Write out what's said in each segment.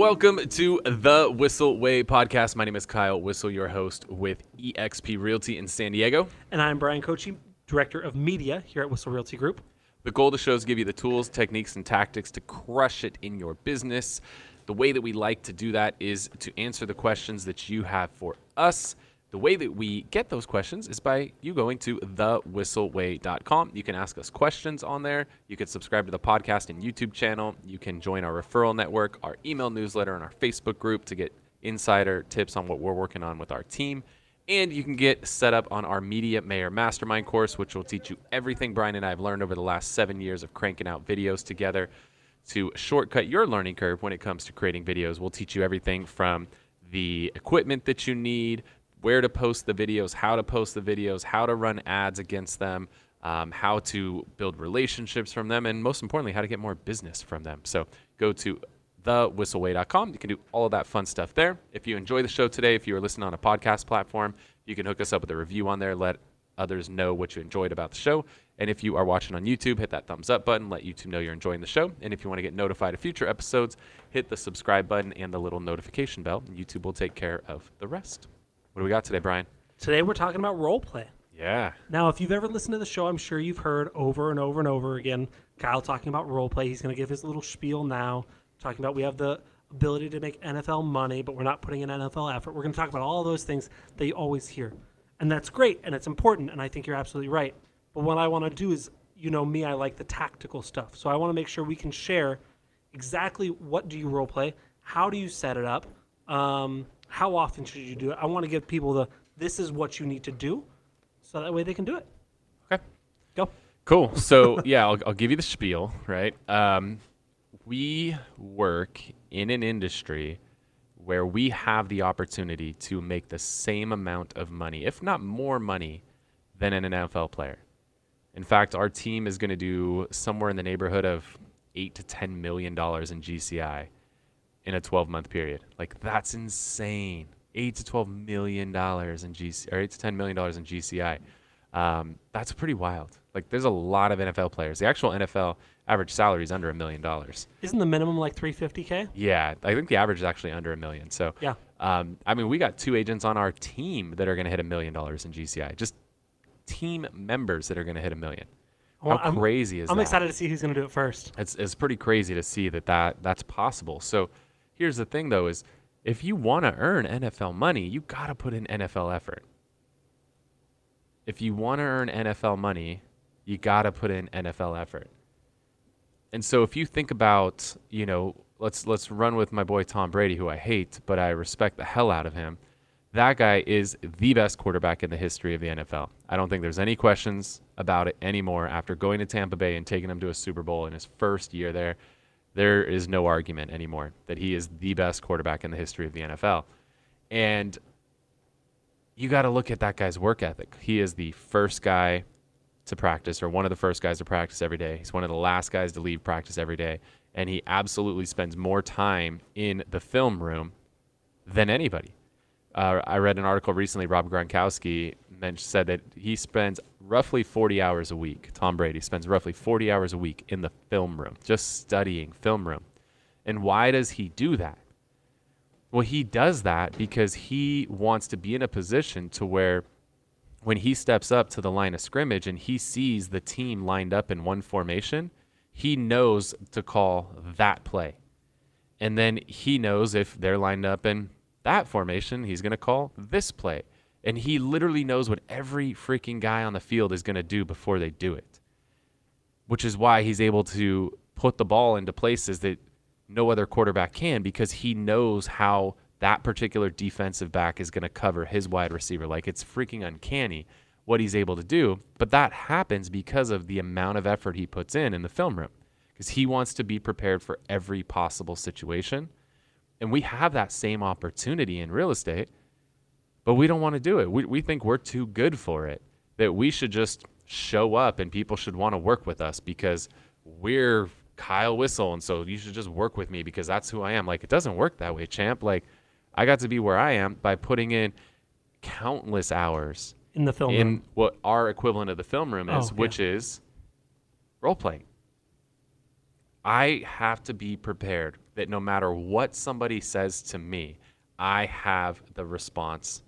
Welcome to the Whissel Way Podcast. My name is Kyle Whissel, your host with EXP Realty in San Diego. And I'm Brian Kochi, Director of Media here at Whissel Realty Group. The goal of the show is to give you the tools, techniques, and tactics to crush it in your business. The way that we like to do that is to answer the questions that you have for us. The way that we get those questions is by you going to thewhisselway.com. You can ask us questions on there. You can subscribe to the podcast and YouTube channel. You can join our referral network, our email newsletter, and our Facebook group to get insider tips on what we're working on with our team. And you can get set up on our Media Mayor Mastermind course, which will teach you everything Brian and I have learned over the last 7 years of cranking out videos together to shortcut your learning curve when it comes to creating videos. We'll teach you everything from the equipment that you need, where to post the videos, how to post the videos, how to run ads against them, how to build relationships from them, and most importantly, how to get more business from them. So go to thewhisselway.com. You can do all of that fun stuff there. If you enjoy the show today, if you are listening on a podcast platform, you can hook us up with a review on there. Let others know what you enjoyed about the show. And if you are watching on YouTube, hit that thumbs up button. Let YouTube know you're enjoying the show. And if you want to get notified of future episodes, hit the subscribe button and the little notification bell. YouTube will take care of the rest. What do we got today, Brian? Today we're talking about role play. Yeah. Now, if you've ever listened to the show, I'm sure you've heard over and over and over again Kyle talking about role play. He's going to give his little spiel now, talking about we have the ability to make NFL money, but we're not putting in NFL effort. We're going to talk about all those things that you always hear. And that's great, and it's important, and I think you're absolutely right. But what I want to do is, you know me, I like the tactical stuff. So I want to make sure we can share exactly what do you role play, how do you set it up, how often should you do it? I want to give people this is what you need to do, so that way they can do it. Okay. Go. Cool. So, yeah, I'll give you the spiel, right? We work in an industry where we have the opportunity to make the same amount of money, if not more money, than an NFL player. In fact, our team is going to do somewhere in the neighborhood of $8 to $10 million in GCI. In a 12-month period. Like, that's insane. $8 to $12 million in GC, or $8 to $10 million in GCI. That's pretty wild. Like, there's a lot of NFL players. The actual NFL average salary is under $1 million. Isn't the minimum like $350K? Yeah, I think the average is actually under $1 million. So yeah, I mean, we got 2 agents on our team that are going to hit $1 million in GCI. Just team members that are going to hit $1 million. Well, how crazy is that? I'm excited to see who's going to do it first. It's pretty crazy to see that's possible. So. Here's the thing, though, is if you want to earn NFL money, you got to put in NFL effort. If you want to earn NFL money, you got to put in NFL effort. And so if you think about, you know, let's run with my boy Tom Brady, who I hate, but I respect the hell out of him. That guy is the best quarterback in the history of the NFL. I don't think there's any questions about it anymore after going to Tampa Bay and taking him to a Super Bowl in his first year there. There is no argument anymore that he is the best quarterback in the history of the NFL. And you got to look at that guy's work ethic. He is the first guy to practice, or one of the first guys to practice every day. He's one of the last guys to leave practice every day. And he absolutely spends more time in the film room than anybody. I read an article recently, Rob Gronkowski said that he spends roughly 40 hours a week. Tom Brady spends roughly 40 hours a week in the film room, just studying film room. And why does he do that? Well, he does that because he wants to be in a position to where when he steps up to the line of scrimmage and he sees the team lined up in one formation, he knows to call that play. And then he knows if they're lined up in that formation, he's going to call this play. And he literally knows what every freaking guy on the field is going to do before they do it, which is why he's able to put the ball into places that no other quarterback can, because he knows how that particular defensive back is going to cover his wide receiver. Like, it's freaking uncanny what he's able to do. But that happens because of the amount of effort he puts in the film room, because he wants to be prepared for every possible situation. And we have that same opportunity in real estate, but we don't want to do it. We think we're too good for it, that we should just show up and people should want to work with us because we're Kyle Whissel, and so you should just work with me because that's who I am. Like, it doesn't work that way, champ. Like, I got to be where I am by putting in countless hours in the film room. What our equivalent of the film room is, which is role playing. I have to be prepared that no matter what somebody says to me, I have the response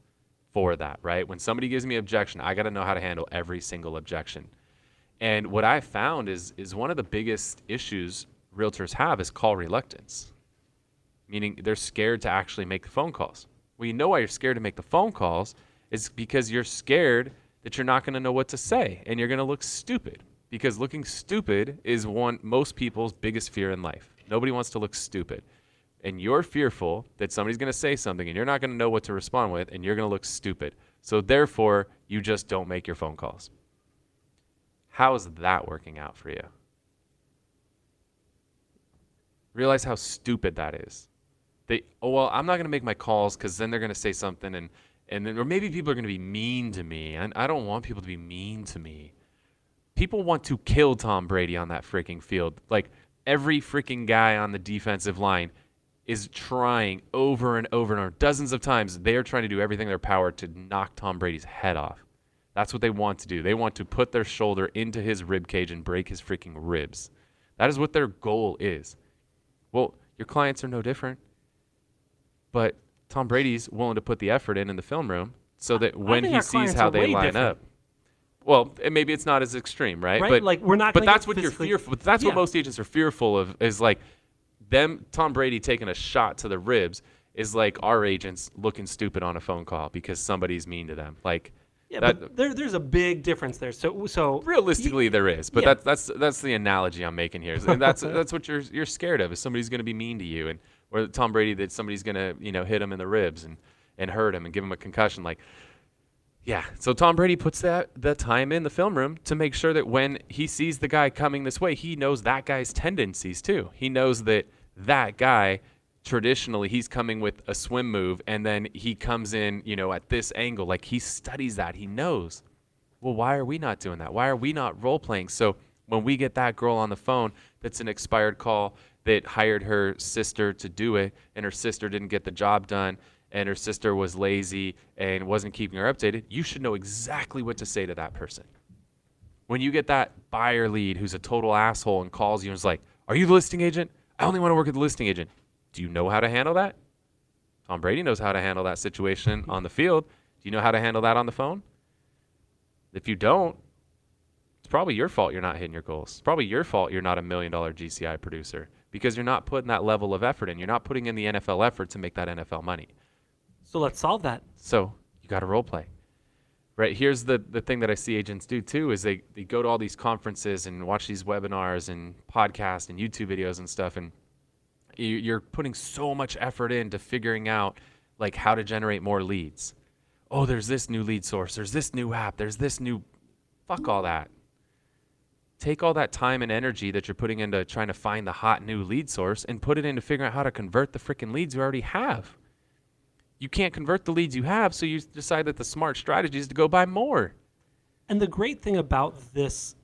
for that, right? When somebody gives me objection, I got to know how to handle every single objection. And what I found is one of the biggest issues realtors have is call reluctance, meaning they're scared to actually make the phone calls. Well, you know why you're scared to make the phone calls is because you're scared that you're not going to know what to say and you're going to look stupid, because looking stupid is most people's biggest fear in life. Nobody wants to look stupid. And you're fearful that somebody's going to say something and you're not going to know what to respond with and you're going to look stupid. So therefore, you just don't make your phone calls. How is that working out for you? Realize how stupid that is. I'm not going to make my calls because then they're going to say something and then, or maybe people are going to be mean to me. And I don't want people to be mean to me. People want to kill Tom Brady on that freaking field. Like every freaking guy on the defensive line is trying over and over and over, dozens of times. They are trying to do everything in their power to knock Tom Brady's head off. That's what they want to do. They want to put their shoulder into his rib cage and break his freaking ribs. That is what their goal is. Well, your clients are no different, but Tom Brady's willing to put the effort in the film room so that when he sees how they line up. Well, and maybe it's not as extreme, right? But like we're not. But that's what you're fearful. But that's what most agents are fearful of, is like them. Tom Brady taking a shot to the ribs is like our agents looking stupid on a phone call because somebody's mean to them. Like, yeah, that, but there's a big difference there. So realistically, there is. But that's the analogy I'm making here. And that's what you're scared of, is somebody's going to be mean to you, and or Tom Brady, that somebody's going to hit him in the ribs and hurt him and give him a concussion, like. Yeah, so Tom Brady puts the time in the film room to make sure that when he sees the guy coming this way, he knows that guy's tendencies too. He knows that that guy, traditionally, he's coming with a swim move, and then he comes in, at this angle. Like, he studies that. He knows. Well, why are we not doing that? Why are we not role-playing? So when we get that girl on the phone that's an expired call that hired her sister to do it, and her sister didn't get the job done, and her sister was lazy and wasn't keeping her updated, you should know exactly what to say to that person. When you get that buyer lead who's a total asshole and calls you and is like, are you the listing agent? I only want to work with the listing agent. Do you know how to handle that? Tom Brady knows how to handle that situation on the field. Do you know how to handle that on the phone? If you don't, it's probably your fault you're not hitting your goals. It's probably your fault you're not $1 million GCI producer, because you're not putting that level of effort in. You're not putting in the NFL effort to make that NFL money. So let's solve that. So you got to role play, right? Here's the thing that I see agents do too, is they go to all these conferences and watch these webinars and podcasts and YouTube videos and stuff. And you're putting so much effort into figuring out like how to generate more leads. Oh, there's this new lead source. There's this new app. There's this new, fuck all that. Take all that time and energy that you're putting into trying to find the hot new lead source and put it into figuring out how to convert the freaking leads you already have. You can't convert the leads you have, so you decide that the smart strategy is to go buy more. And the great thing about this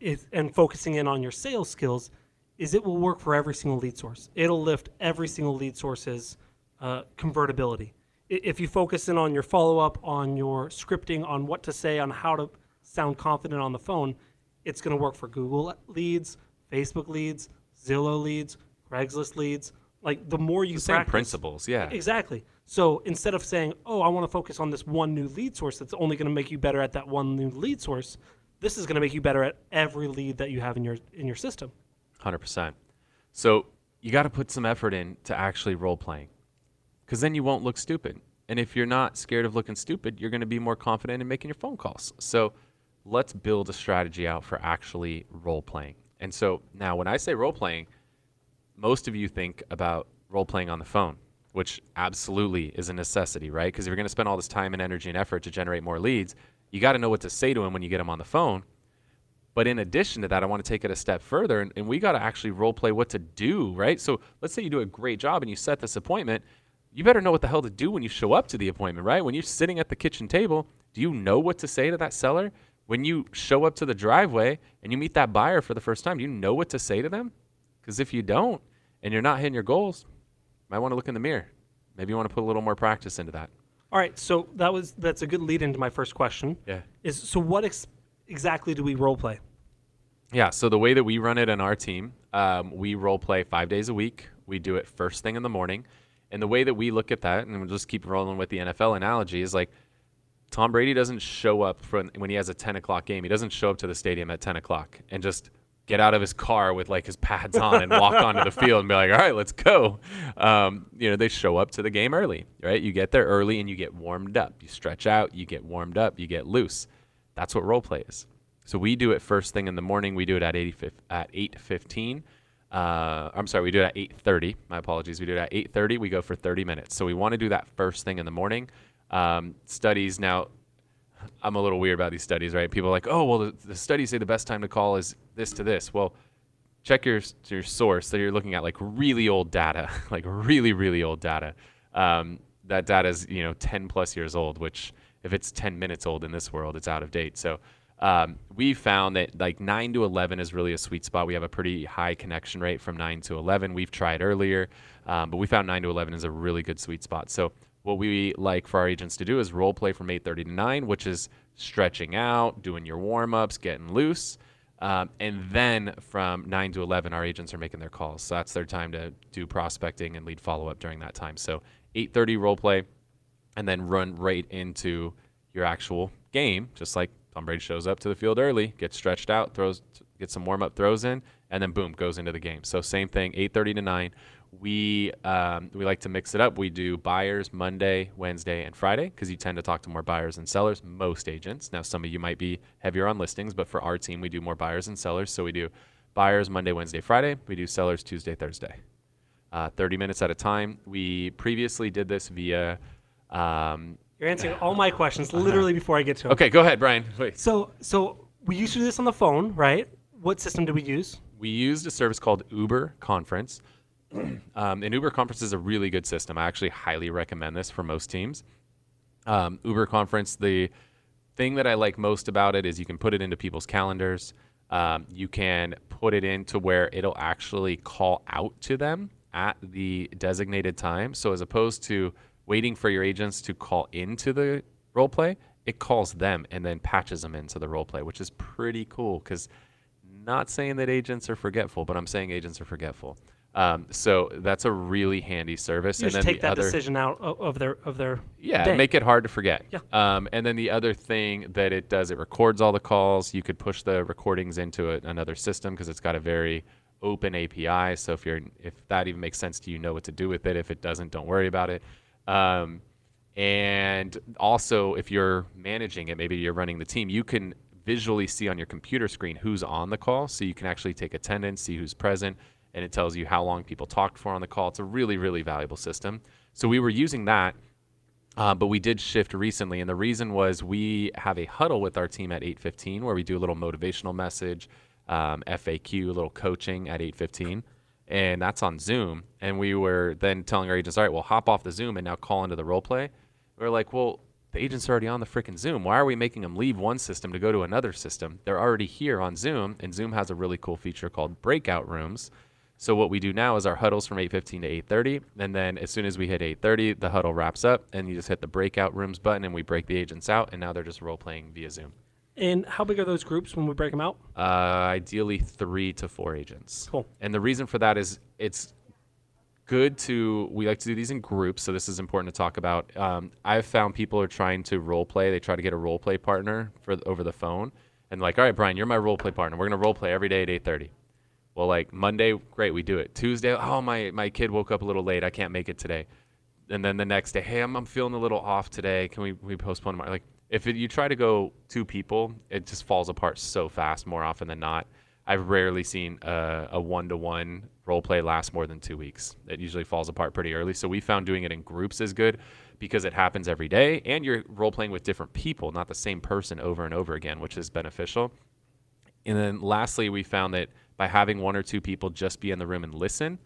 is, and focusing in on your sales skills, is it will work for every single lead source. It'll lift every single lead source's convertibility. If you focus in on your follow-up, on your scripting, on what to say, on how to sound confident on the phone, it's going to work for Google leads, Facebook leads, Zillow leads, Craigslist leads. Like the more you practice. Same principles, yeah. Exactly. So instead of saying, oh, I want to focus on this one new lead source that's only going to make you better at that one new lead source, this is going to make you better at every lead that you have in your system. 100%. So you got to put some effort in to actually role-playing, because then you won't look stupid. And if you're not scared of looking stupid, you're going to be more confident in making your phone calls. So let's build a strategy out for actually role-playing. And so now when I say role-playing, most of you think about role-playing on the phone, which absolutely is a necessity, right? Because if you're going to spend all this time and energy and effort to generate more leads, you got to know what to say to them when you get them on the phone. But in addition to that, I want to take it a step further, and we got to actually role-play what to do, right? So let's say you do a great job and you set this appointment. You better know what the hell to do when you show up to the appointment, right? When you're sitting at the kitchen table, do you know what to say to that seller? When you show up to the driveway and you meet that buyer for the first time, do you know what to say to them? Because if you don't and you're not hitting your goals, you might want to look in the mirror. Maybe you want to put a little more practice into that. All right, so that's a good lead into my first question. Yeah. So what exactly do we role play? Yeah, so the way that we run it in our team, we role play 5 days a week. We do it first thing in the morning. And the way that we look at that, and we'll just keep rolling with the NFL analogy, is like Tom Brady doesn't show up when he has a 10 o'clock game. He doesn't show up to the stadium at 10 o'clock and just get out of his car with like his pads on and walk onto the field and be like, all right, let's go. They show up to the game early, right? You get there early and you get warmed up. You stretch out, you get warmed up, you get loose. That's what role play is. So we do it first thing in the morning. We do it at 8:15. We do it at 8:30. My apologies. We do it at 8:30. We go for 30 minutes. So we want to do that first thing in the morning. Studies now, I'm a little weird about these studies, right? People are like, oh, well, the studies say the best time to call is this to this. Well, check your source that you're looking at, like really old data, like really, really old data. That data is, 10 plus years old, which if it's 10 minutes old in this world, it's out of date. So we found that like 9 to 11 is really a sweet spot. We have a pretty high connection rate from 9 to 11. We've tried earlier, but we found 9 to 11 is a really good sweet spot. So what we like for our agents to do is role play from 8:30 to 9, which is stretching out, doing your warm-ups, getting loose. And then from 9 to 11, our agents are making their calls. So that's their time to do prospecting and lead follow-up during that time. So 8:30 role play, and then run right into your actual game, just like Tom Brady shows up to the field early, gets stretched out, gets some warm-up throws in, and then boom, goes into the game. So same thing, 8:30 to 9. We like to mix it up. We do buyers Monday, Wednesday, and Friday because you tend to talk to more buyers and sellers, most agents. Now, some of you might be heavier on listings, but for our team, we do more buyers and sellers. So we do buyers Monday, Wednesday, Friday. We do sellers Tuesday, Thursday, 30 minutes at a time. We previously did this via... You're answering all my questions literally before I get to them. Okay, go ahead, Brian. Wait. So we used to do this on the phone, right? What system did we use? We used a service called Uber Conference. And Uber Conference is a really good system. I actually highly recommend this for most teams. Uber Conference, the thing that I like most about it is you can put it into people's calendars. You can put it into where it'll actually call out to them at the designated time. So as opposed to waiting for your agents to call into the role play, it calls them and then patches them into the role play, which is pretty cool because not saying that agents are forgetful, but I'm saying agents are forgetful. So that's a really handy service. You just take that decision out of their day. Make it hard to forget. Yeah. And then the other thing that it does, it records all the calls. You could push the recordings into another system because it's got a very open API. So if that even makes sense to you, know what to do with it. If it doesn't, don't worry about it. And also, if you're managing it, maybe you're running the team, you can visually see on your computer screen who's on the call. So you can actually take attendance, see who's present. And it tells you how long people talked for on the call. It's a really, really valuable system. So we were using that, but we did shift recently. And the reason was we have a huddle with our team at 8:15 where we do a little motivational message, FAQ, a little coaching at 8:15. And that's on Zoom. And we were then telling our agents, all right, well, hop off the Zoom and now call into the role play. We were like, well, the agents are already on the freaking Zoom. Why are we making them leave one system to go to another system? They're already here on Zoom. And Zoom has a really cool feature called breakout rooms. So what we do now is our huddles from 8:15 to 8:30, and then as soon as we hit 8:30, the huddle wraps up, and you just hit the breakout rooms button, and we break the agents out, and now they're just role-playing via Zoom. And how big are those groups when we break them out? Ideally 3 to 4 agents. Cool. And the reason for that is it's good to – we like to do these in groups, so this is important to talk about. I've found people are trying to role-play. They try to get a role-play partner over the phone, and like, all right, Brian, you're my role-play partner. We're going to role-play every day at 8:30. Well, like Monday, great, we do it. Tuesday, oh, my kid woke up a little late. I can't make it today. And then the next day, hey, I'm feeling a little off today. Can we postpone tomorrow? Like you try to go 2 people, it just falls apart so fast more often than not. I've rarely seen a one-to-one role play last more than 2 weeks. It usually falls apart pretty early. So we found doing it in groups is good because it happens every day. And you're role playing with different people, not the same person over and over again, which is beneficial. And then lastly, we found that by having 1 or 2 people just be in the room and listen,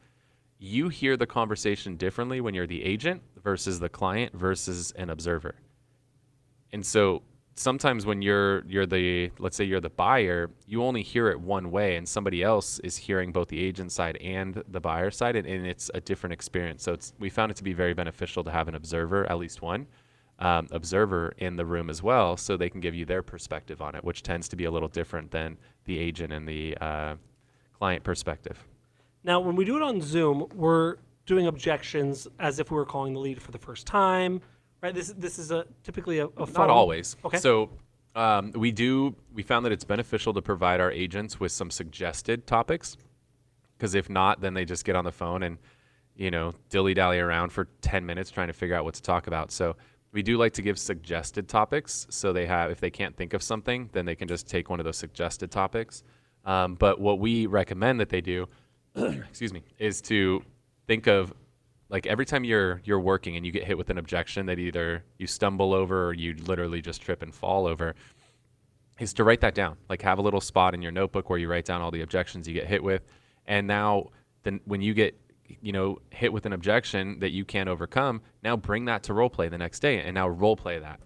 you hear the conversation differently when you're the agent versus the client versus an observer. And so sometimes when let's say you're the buyer, you only hear it one way and somebody else is hearing both the agent side and the buyer side, and it's a different experience. So we found it to be very beneficial to have an observer, at least one observer in the room as well, so they can give you their perspective on it, which tends to be a little different than the agent and the client perspective. Now, when we do it on Zoom, we're doing objections as if we were calling the lead for the first time, right? This is typically a phone. Not always. Okay. So we found that it's beneficial to provide our agents with some suggested topics, because if not, then they just get on the phone and, you know, dilly-dally around for 10 minutes trying to figure out what to talk about. So we do like to give suggested topics, so they have, if they can't think of something, then they can just take one of those suggested topics. But what we recommend that they do, excuse me, is to think of, like, every time you're working and you get hit with an objection that either you stumble over or you literally just trip and fall over, is to write that down. Like, have a little spot in your notebook where you write down all the objections you get hit with. And now then when you get, you know, hit with an objection that you can't overcome, now bring that to role play the next day, and now role play that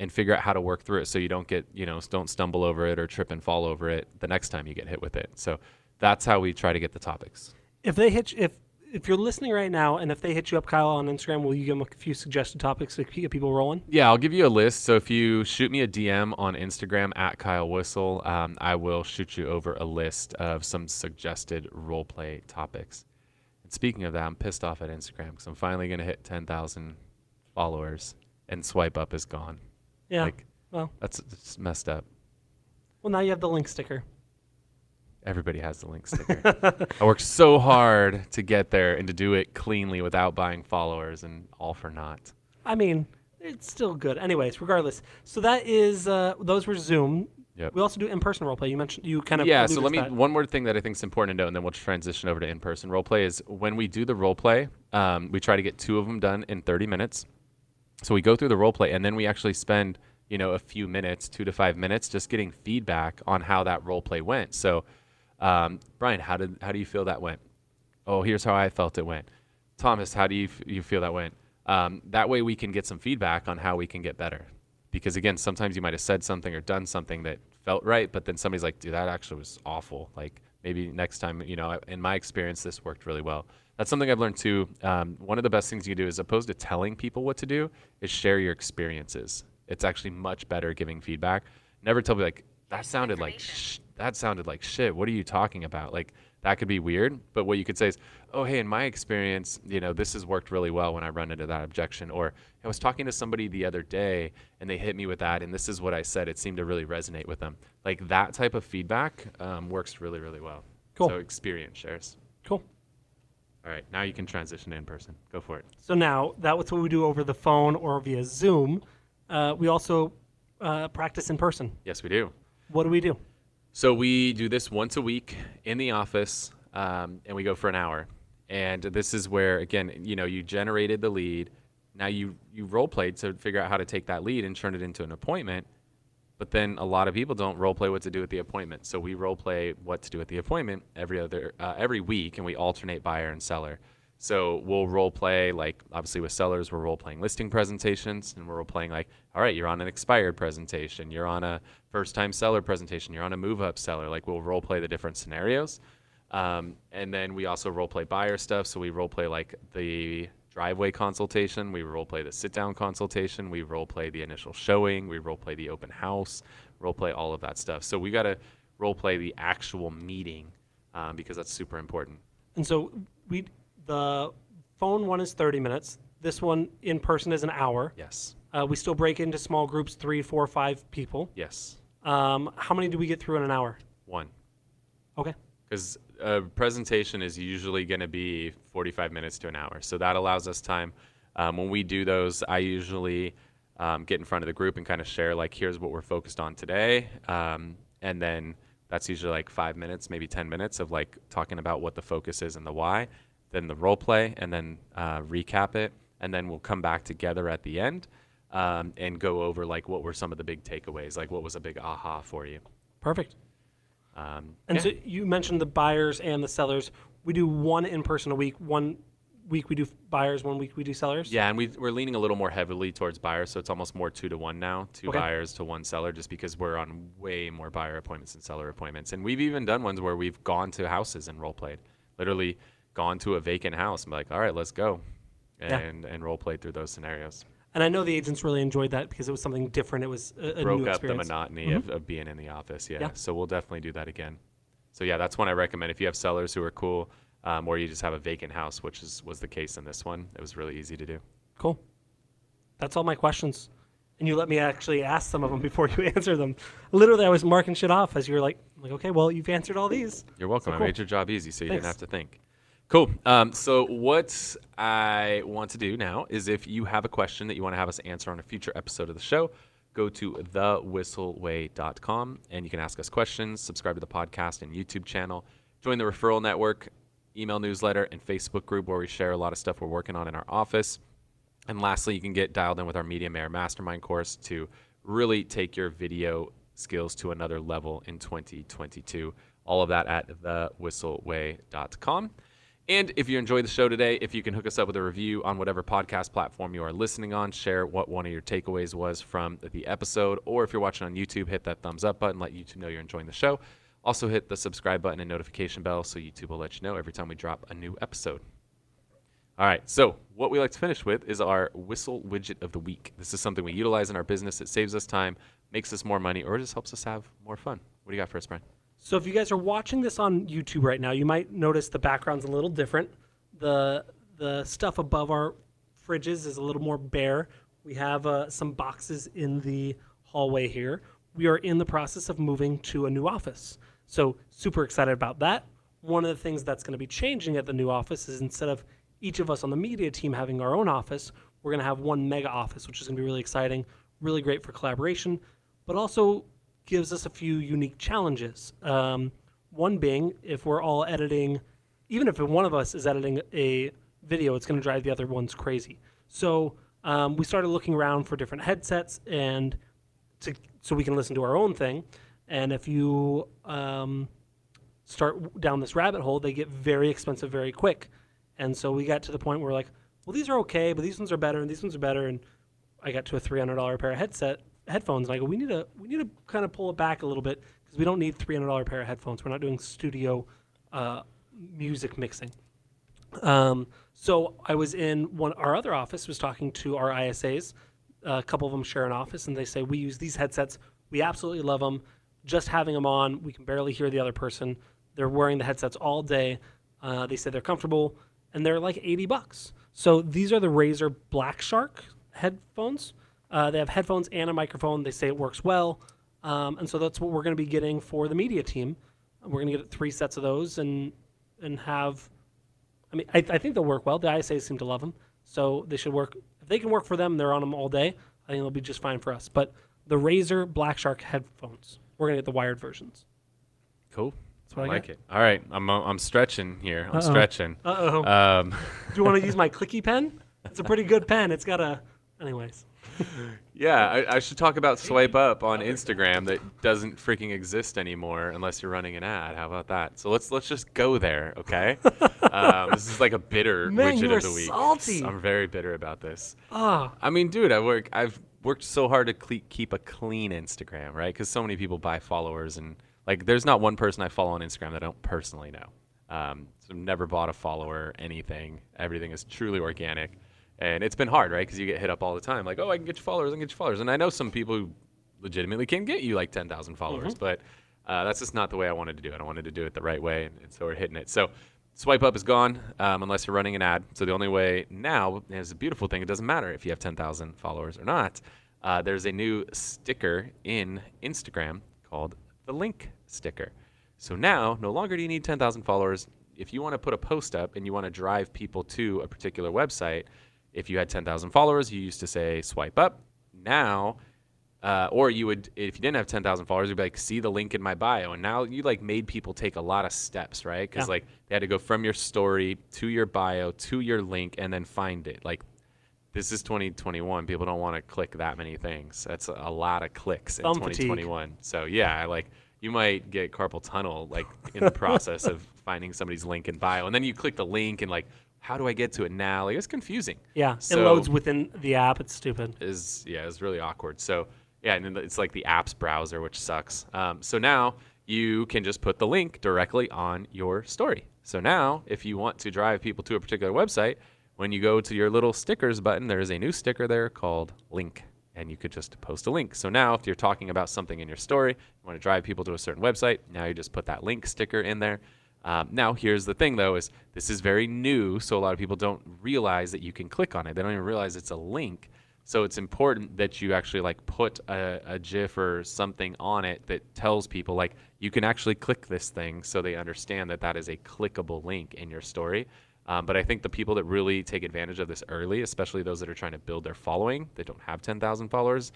and figure out how to work through it, so you don't get, you know, don't stumble over it or trip and fall over it the next time you get hit with it. So that's how we try to get the topics. If they hit you, if you're listening right now and if they hit you up, Kyle, on Instagram, will you give them a few suggested topics to keep people rolling? Yeah, I'll give you a list. So if you shoot me a DM on Instagram at Kyle Whissel, I will shoot you over a list of some suggested role play topics. Speaking of that, I'm pissed off at Instagram because I'm finally going to hit 10,000 followers and swipe up is gone. Yeah, like, well, that's messed up. Well, now you have the link sticker. Everybody has the link sticker. I worked so hard to get there and to do it cleanly without buying followers, and all for naught. I mean, it's still good. Anyways, regardless. So that is, those were Zoom. Yep. We also do in-person roleplay. You mentioned you kind of... Yeah, so let me... That. One more thing that I think is important to note, and then we'll transition over to in-person roleplay, is when we do the roleplay, we try to get two of them done in 30 minutes. So we go through the roleplay, and then we actually spend, you know, a few minutes, 2 to 5 minutes, just getting feedback on how that roleplay went. So, Brian, how do you feel that went? Oh, here's how I felt it went. Thomas, how do you feel that went? That way we can get some feedback on how we can get better. Because, again, sometimes you might have said something or done something that felt right, but then somebody's like, dude, that actually was awful. Like, maybe next time, you know, in my experience, this worked really well. That's something I've learned, too. One of the best things you can do, as opposed to telling people what to do, is share your experiences. It's actually much better giving feedback. Never tell me, like, that sounded like shit. What are you talking about? Like, that could be weird. But what you could say is, oh, hey, in my experience, you know, this has worked really well when I run into that objection. Or I was talking to somebody the other day and they hit me with that, and this is what I said. It seemed to really resonate with them. Like, that type of feedback works really, really well. Cool. So experience shares. Cool. All right. Now you can transition in person. Go for it. So now that's what we do over the phone or via Zoom. We also practice in person. Yes, we do. What do we do? So we do this once a week in the office, and we go for an hour. And this is where, again, you know, you generated the lead. Now you role-played to figure out how to take that lead and turn it into an appointment. But then a lot of people don't role-play what to do at the appointment. So we role-play what to do at the appointment every week, and we alternate buyer and seller. So we'll role-play, like, obviously with sellers, we're role-playing listing presentations, and we're role-playing, like, all right, you're on an expired presentation, you're on a first-time seller presentation, you're on a move-up seller. Like, we'll role-play the different scenarios. And then we also role-play buyer stuff. So we role-play, like, the driveway consultation, we role-play the sit-down consultation, we role-play the initial showing, we role-play the open house, role-play all of that stuff. So we got to role-play the actual meeting because that's super important. And so the phone one is 30 minutes. This one in person is an hour. Yes. We still break into small groups, 3, 4, 5 people. Yes. How many do we get through in an hour? One. Okay. Because a presentation is usually going to be 45 minutes to an hour. So that allows us time. When we do those, I usually get in front of the group and kind of share, like, here's what we're focused on today. And then that's usually like 5 minutes, maybe 10 minutes of, like, talking about what the focus is and the why. Then the role play, and then recap it, and then we'll come back together at the end and go over, like, what were some of the big takeaways, like what was a big aha for you. Perfect. So you mentioned the buyers and the sellers. We do one in person a week. 1 week we do buyers, 1 week we do sellers. Yeah, and we're leaning a little more heavily towards buyers, so it's almost more 2 to 1 now, buyers to one seller, just because we're on way more buyer appointments than seller appointments. And we've even done ones where we've gone to houses and role played, literally. Gone to a vacant house and be like, all right, let's go, and role play through those scenarios. And I know the agents really enjoyed that because it was something different. It was a new experience. Broke up the monotony of being in the office. Yeah. So we'll definitely do that again. So yeah, that's one I recommend. If you have sellers who are cool, or you just have a vacant house, which was the case in this one. It was really easy to do. Cool. That's all my questions. And you let me actually ask some of them before you answer them. Literally, I was marking shit off as you were like, okay, well, you've answered all these. You're welcome. So cool. I made your job easy, so you didn't have to think. Cool. So what I want to do now is if you have a question that you want to have us answer on a future episode of the show, go to thewhisselway.com, and you can ask us questions, subscribe to the podcast and YouTube channel, join the referral network, email newsletter, and Facebook group where we share a lot of stuff we're working on in our office. And lastly, you can get dialed in with our Media Mayor Mastermind course to really take your video skills to another level in 2022. All of that at thewhisselway.com. And if you enjoy the show today, if you can hook us up with a review on whatever podcast platform you are listening on, share what one of your takeaways was from the episode. Or if you're watching on YouTube, hit that thumbs up button, let YouTube know you're enjoying the show. Also hit the subscribe button and notification bell so YouTube will let you know every time we drop a new episode. All right, so what we like to finish with is our Whissel Widget of the Week. This is something we utilize in our business. It saves us time, makes us more money, or just helps us have more fun. What do you got for us, Brian? So if you guys are watching this on YouTube right now, you might notice the background's a little different. The stuff above our fridges is a little more bare. We have some boxes in the hallway here. We are in the process of moving to a new office. So super excited about that. One of the things that's going to be changing at the new office is instead of each of us on the media team having our own office, we're going to have one mega office, which is going to be really exciting, really great for collaboration, but also gives us a few unique challenges. One being, if we're all editing, even if one of us is editing a video, it's going to drive the other ones crazy. So we started looking around for different headsets and so we can listen to our own thing. And if you start down this rabbit hole, they get very expensive very quick. And so we got to the point where we're like, well, these are okay, but these ones are better, and these ones are better. And I got to a $300 pair of headphones, and I go, we need to kind of pull it back a little bit because we don't need $300 pair of headphones. We're not doing studio music mixing. So I was in our other office, was talking to our ISAs. A couple of them share an office, and they say, we use these headsets. We absolutely love them. Just having them on, we can barely hear the other person. They're wearing the headsets all day. They say they're comfortable. And they're like $80. So these are the Razer Black Shark headphones. They have headphones and a microphone. They say it works well. And so that's what we're going to be getting for the media team. We're going to get 3 sets of those and have, I mean, I think they'll work well. The ISAs seem to love them. So they should work. If they can work for them, they're on them all day. I think they'll be just fine for us. But the Razer Black Shark headphones, we're going to get the wired versions. Cool. I like it. All right, I'm stretching here. I'm stretching. Uh-oh. Do you want to use my clicky pen? It's a pretty good pen. It's got a... Anyways. Yeah, I should talk about Swipe Up on Instagram that doesn't freaking exist anymore unless you're running an ad. How about that? So let's just go there, okay? This is like a bitter Widget of the Week. Salty. I'm very bitter about this. I mean, dude, I've worked so hard to keep a clean Instagram, right? Because so many people buy followers and... Like, there's not one person I follow on Instagram that I don't personally know. So I've never bought a follower, anything. Everything is truly organic. And it's been hard, right? Because you get hit up all the time. Like, oh, I can get you followers, I can get you followers. And I know some people who legitimately can get you, like, 10,000 followers. Mm-hmm. But that's just not the way I wanted to do it. I wanted to do it the right way, and so we're hitting it. So Swipe Up is gone unless you're running an ad. So the only way now is a beautiful thing. It doesn't matter if you have 10,000 followers or not. There's a new sticker in Instagram called the Link Sticker. So now, no longer do you need 10,000 followers. If you want to put a post up and you want to drive people to a particular website, if you had 10,000 followers, you used to say swipe up. Now, or you would, if you didn't have 10,000 followers, you'd be like, see the link in my bio. And now you like made people take a lot of steps, right? Because like they had to go from your story to your bio to your link and then find it. Like this is 2021. People don't want to click that many things. That's a lot of clicks in 2021. So yeah, you might get carpal tunnel in the process of finding somebody's link in bio. And then you click the link and how do I get to it now? It's confusing. Yeah, so it loads within the app. It's stupid. It's really awkward. So yeah, and then it's like the app's browser, which sucks. So now you can just put the link directly on your story. So now if you want to drive people to a particular website, when you go to your little stickers button, there is a new sticker there called Link. And you could just post a link. So now if you're talking about something in your story, you want to drive people to a certain website, now you just put that link sticker in there. Now, here's the thing, though, is this is very new, so a lot of people don't realize that you can click on it. They don't even realize it's a link. So it's important that you actually like put a GIF or something on it that tells people like you can actually click this thing, so they understand that that is a clickable link in your story. But I think the people that really take advantage of this early, especially those that are trying to build their following, they don't have 10,000 followers.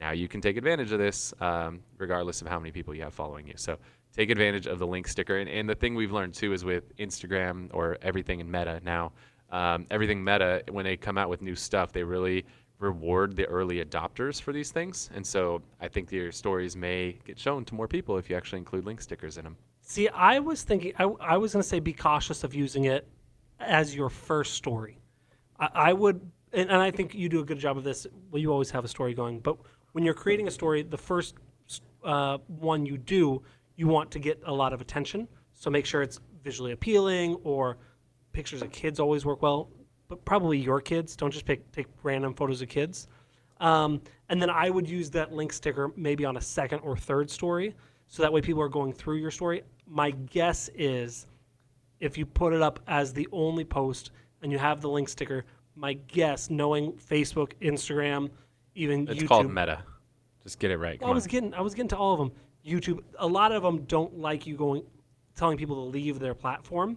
Now you can take advantage of this regardless of how many people you have following you. So take advantage of the link sticker. And the thing we've learned too is with Instagram or everything in Meta now, everything Meta, when they come out with new stuff, they really reward the early adopters for these things. And so I think your stories may get shown to more people if you actually include link stickers in them. See, I was thinking, I was going to say be cautious of using it as your first story. I would, and I think you do a good job of this. Well, you always have a story going, but when you're creating a story, the first one you do, you want to get a lot of attention. So make sure it's visually appealing, or pictures of kids always work well. But probably your kids. Don't just take random photos of kids. And then I would use that link sticker maybe on a second or third story, so that way people are going through your story. My guess is if you put it up as the only post and you have the link sticker, my guess, knowing Facebook, Instagram, even it's YouTube. It's called Meta. Just get it right. I was getting to all of them. YouTube, a lot of them don't like you telling people to leave their platform.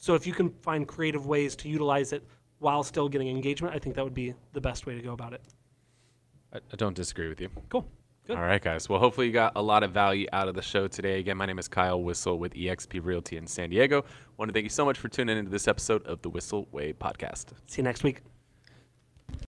So if you can find creative ways to utilize it while still getting engagement, I think that would be the best way to go about it. I don't disagree with you. Cool. Good. All right, guys. Well, hopefully you got a lot of value out of the show today. Again, my name is Kyle Whissel with EXP Realty in San Diego. I want to thank you so much for tuning into this episode of the Whissel Way Podcast. See you next week.